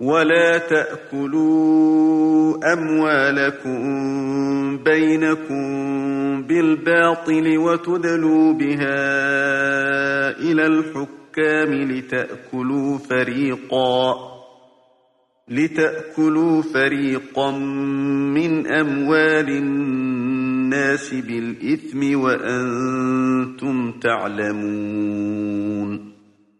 ولا تأكلوا أموالكم بينكم بالباطل وتدلوا بها إلى الحكام لتأكلوا فريقا من أموال الناس بالإثم وأنتم تعلمون.